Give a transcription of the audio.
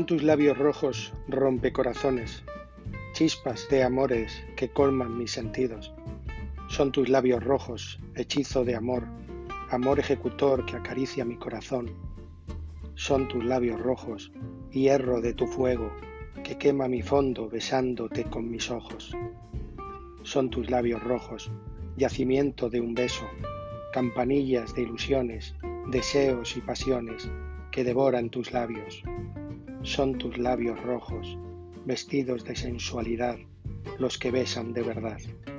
Son tus labios rojos rompecorazones, chispas de amores que colman mis sentidos. Son tus labios rojos, hechizo de amor, amor ejecutor que acaricia mi corazón. Son tus labios rojos, hierro de tu fuego, que quema mi fondo besándote con mis ojos. Son tus labios rojos, yacimiento de un beso, campanillas de ilusiones, deseos y pasiones que devoran tus labios. Son tus labios rojos, vestidos de sensualidad, los que besan de verdad.